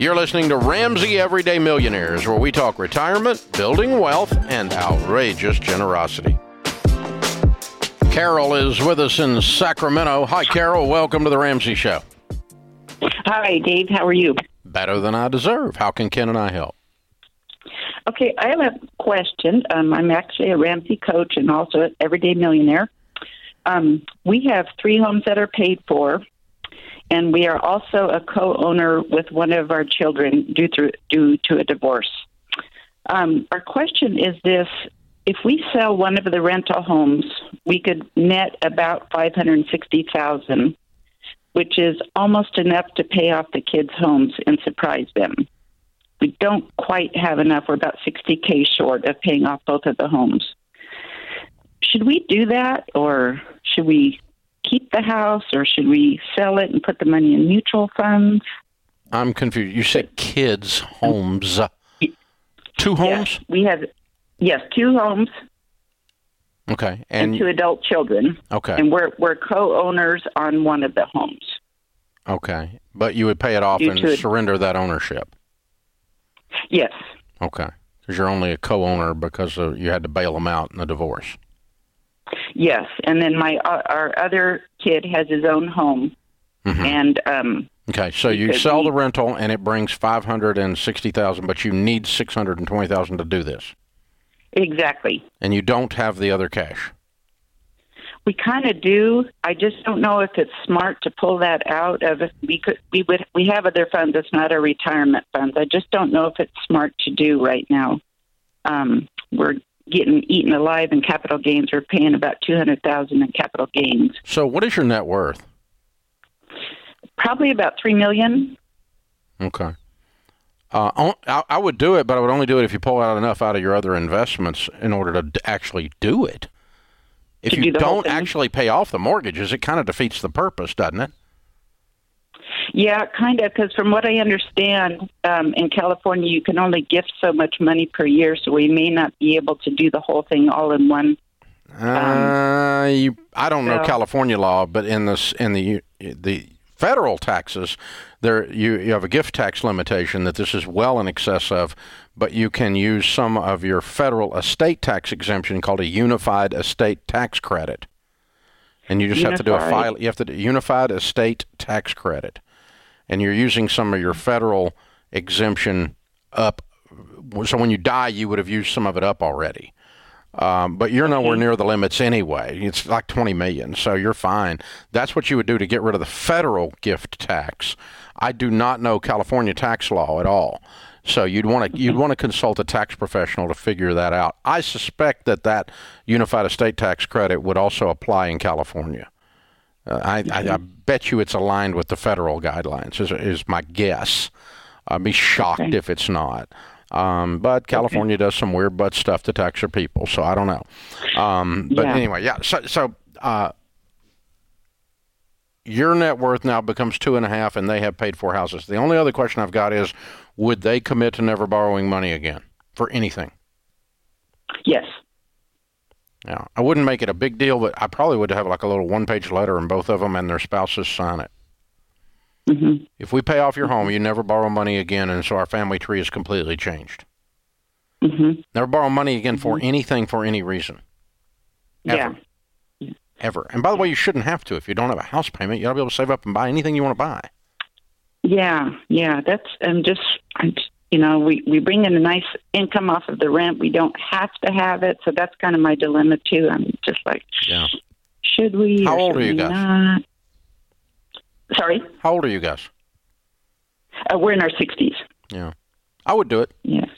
You're listening to Ramsey Everyday Millionaires, where we talk retirement, building wealth, and outrageous generosity. Carol is with us in Sacramento. Hi, Carol. Welcome to the Ramsey Show. Hi, Dave. How are you? Better than I deserve. How can Ken and I help? Okay, I have a question. I'm actually a Ramsey coach and also an Everyday Millionaire. We have three homes that are paid for, and we are also a co-owner with one of our children due to a divorce. Our question is this: if we sell one of the rental homes, we could net about $560,000, which is almost enough to pay off the kids' homes and surprise them. We don't quite have enough. We're about $60K short of paying off both of the homes. Should we do that, or should we keep the house, or should we sell it and put the money in mutual funds? I'm confused. You said kids' homes. Two homes? Yes, we have, two homes. Okay. And two adult children. Okay. And we're co-owners on one of the homes. Okay. But you would pay it off and surrender that ownership? Yes. Okay. Because you're only a co-owner because you had to bail them out in the divorce. Yes, and then our other kid has his own home, and okay. So you sell the rental, and it brings $560,000, but you need $620,000 to do this. Exactly. And you don't have the other cash. We kind of do. I just don't know if it's smart to pull that out of. We have other funds. It's not a retirement fund. I just don't know if it's smart to do right now. We're getting eaten alive in capital gains. We're paying about $200,000 in capital gains. So what is your net worth? Probably about $3 million. Okay. I would do it, but I would only do it if you pull out enough out of your other investments in order to actually do it. If you don't actually pay off the mortgages, it kind of defeats the purpose, doesn't it? Yeah, kind of, because from what I understand, in California, you can only gift so much money per year, so we may not be able to do the whole thing all in one. I don't know California law, but in the federal taxes, there you have a gift tax limitation that this is well in excess of, but you can use some of your federal estate tax exemption called a unified estate tax credit. And you just have to do a unified estate tax credit. And you're using some of your federal exemption up. So when you die, you would have used some of it up already. But you're nowhere near the limits anyway. It's like $20 million, so you're fine. That's what you would do to get rid of the federal gift tax. I do not know California tax law at all. So you'd want to consult a tax professional to figure that out. I suspect that unified estate tax credit would also apply in California. I bet you it's aligned with the federal guidelines, is my guess. I'd be shocked if it's not. But California does some weird butt stuff to tax their people, so I don't know. Anyway, yeah. So your net worth now becomes 2.5, and they have paid for houses. The only other question I've got is, would they commit to never borrowing money again for anything? Yes. Yeah, I wouldn't make it a big deal, but I probably would have like a little one-page letter, and both of them and their spouses sign it. Mm-hmm. If we pay off your home, you never borrow money again, and so our family tree is completely changed. Mm-hmm. Never borrow money again for anything, for any reason. Ever. Yeah. Ever. And by the way, you shouldn't have to. If you don't have a house payment, you ought to be able to save up and buy anything you want to buy. Yeah, yeah. We bring in a nice income off of the rent. We don't have to have it, so that's kind of my dilemma, too. I'm just like, should we? How old are you guys? Not? Sorry? How old are you guys? We're in our 60s. Yeah. I would do it. Yes.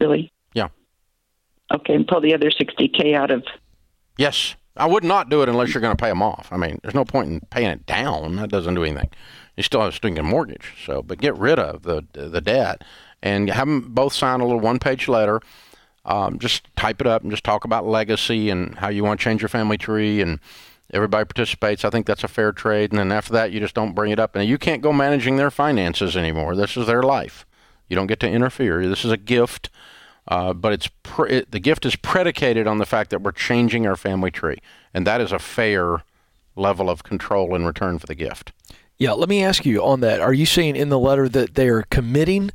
Really? Yeah. Okay, and pull the other $60K out of... Yes. I would not do it unless you're going to pay them off. I mean, there's no point in paying it down. That doesn't do anything. You still have a stinking mortgage. So, but get rid of the debt and have them both sign a little one-page letter. Just type it up and just talk about legacy and how you want to change your family tree and... Everybody participates. I think that's a fair trade. And then after that, you just don't bring it up. And you can't go managing their finances anymore. This is their life. You don't get to interfere. This is a gift, but the gift is predicated on the fact that we're changing our family tree. And that is a fair level of control in return for the gift. Yeah, let me ask you on that. Are you saying in the letter that they are committing?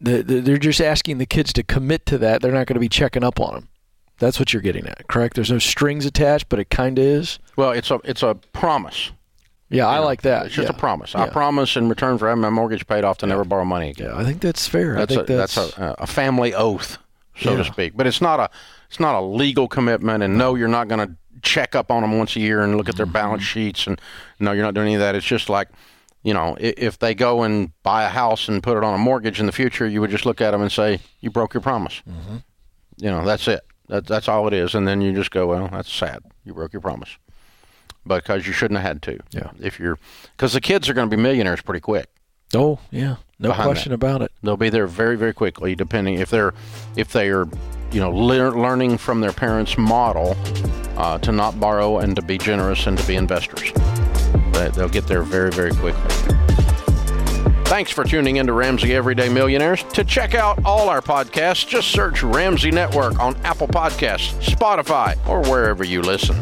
They're just asking the kids to commit to that. They're not going to be checking up on them. That's what you're getting at, correct? There's no strings attached, but it kind of is. Well, it's a promise. Yeah, I like that. It's just a promise. Yeah. I promise in return for having my mortgage paid off to never borrow money again. Yeah, I think that's fair. That's a family oath, so to speak. But it's not a legal commitment, and no, you're not going to check up on them once a year and look at their balance sheets, and no, you're not doing any of that. It's just like, if they go and buy a house and put it on a mortgage in the future, you would just look at them and say, you broke your promise. Mm-hmm. That's it. That's all it is. And then you just go, well, that's sad. You broke your promise. Because you shouldn't have had to. Yeah. Because the kids are going to be millionaires pretty quick. Oh, yeah. No question about it. They'll be there very, very quickly, depending if they are, learning from their parents' model to not borrow and to be generous and to be investors. They'll get there very, very quickly. Thanks for tuning in to Ramsey Everyday Millionaires. To check out all our podcasts, just search Ramsey Network on Apple Podcasts, Spotify, or wherever you listen.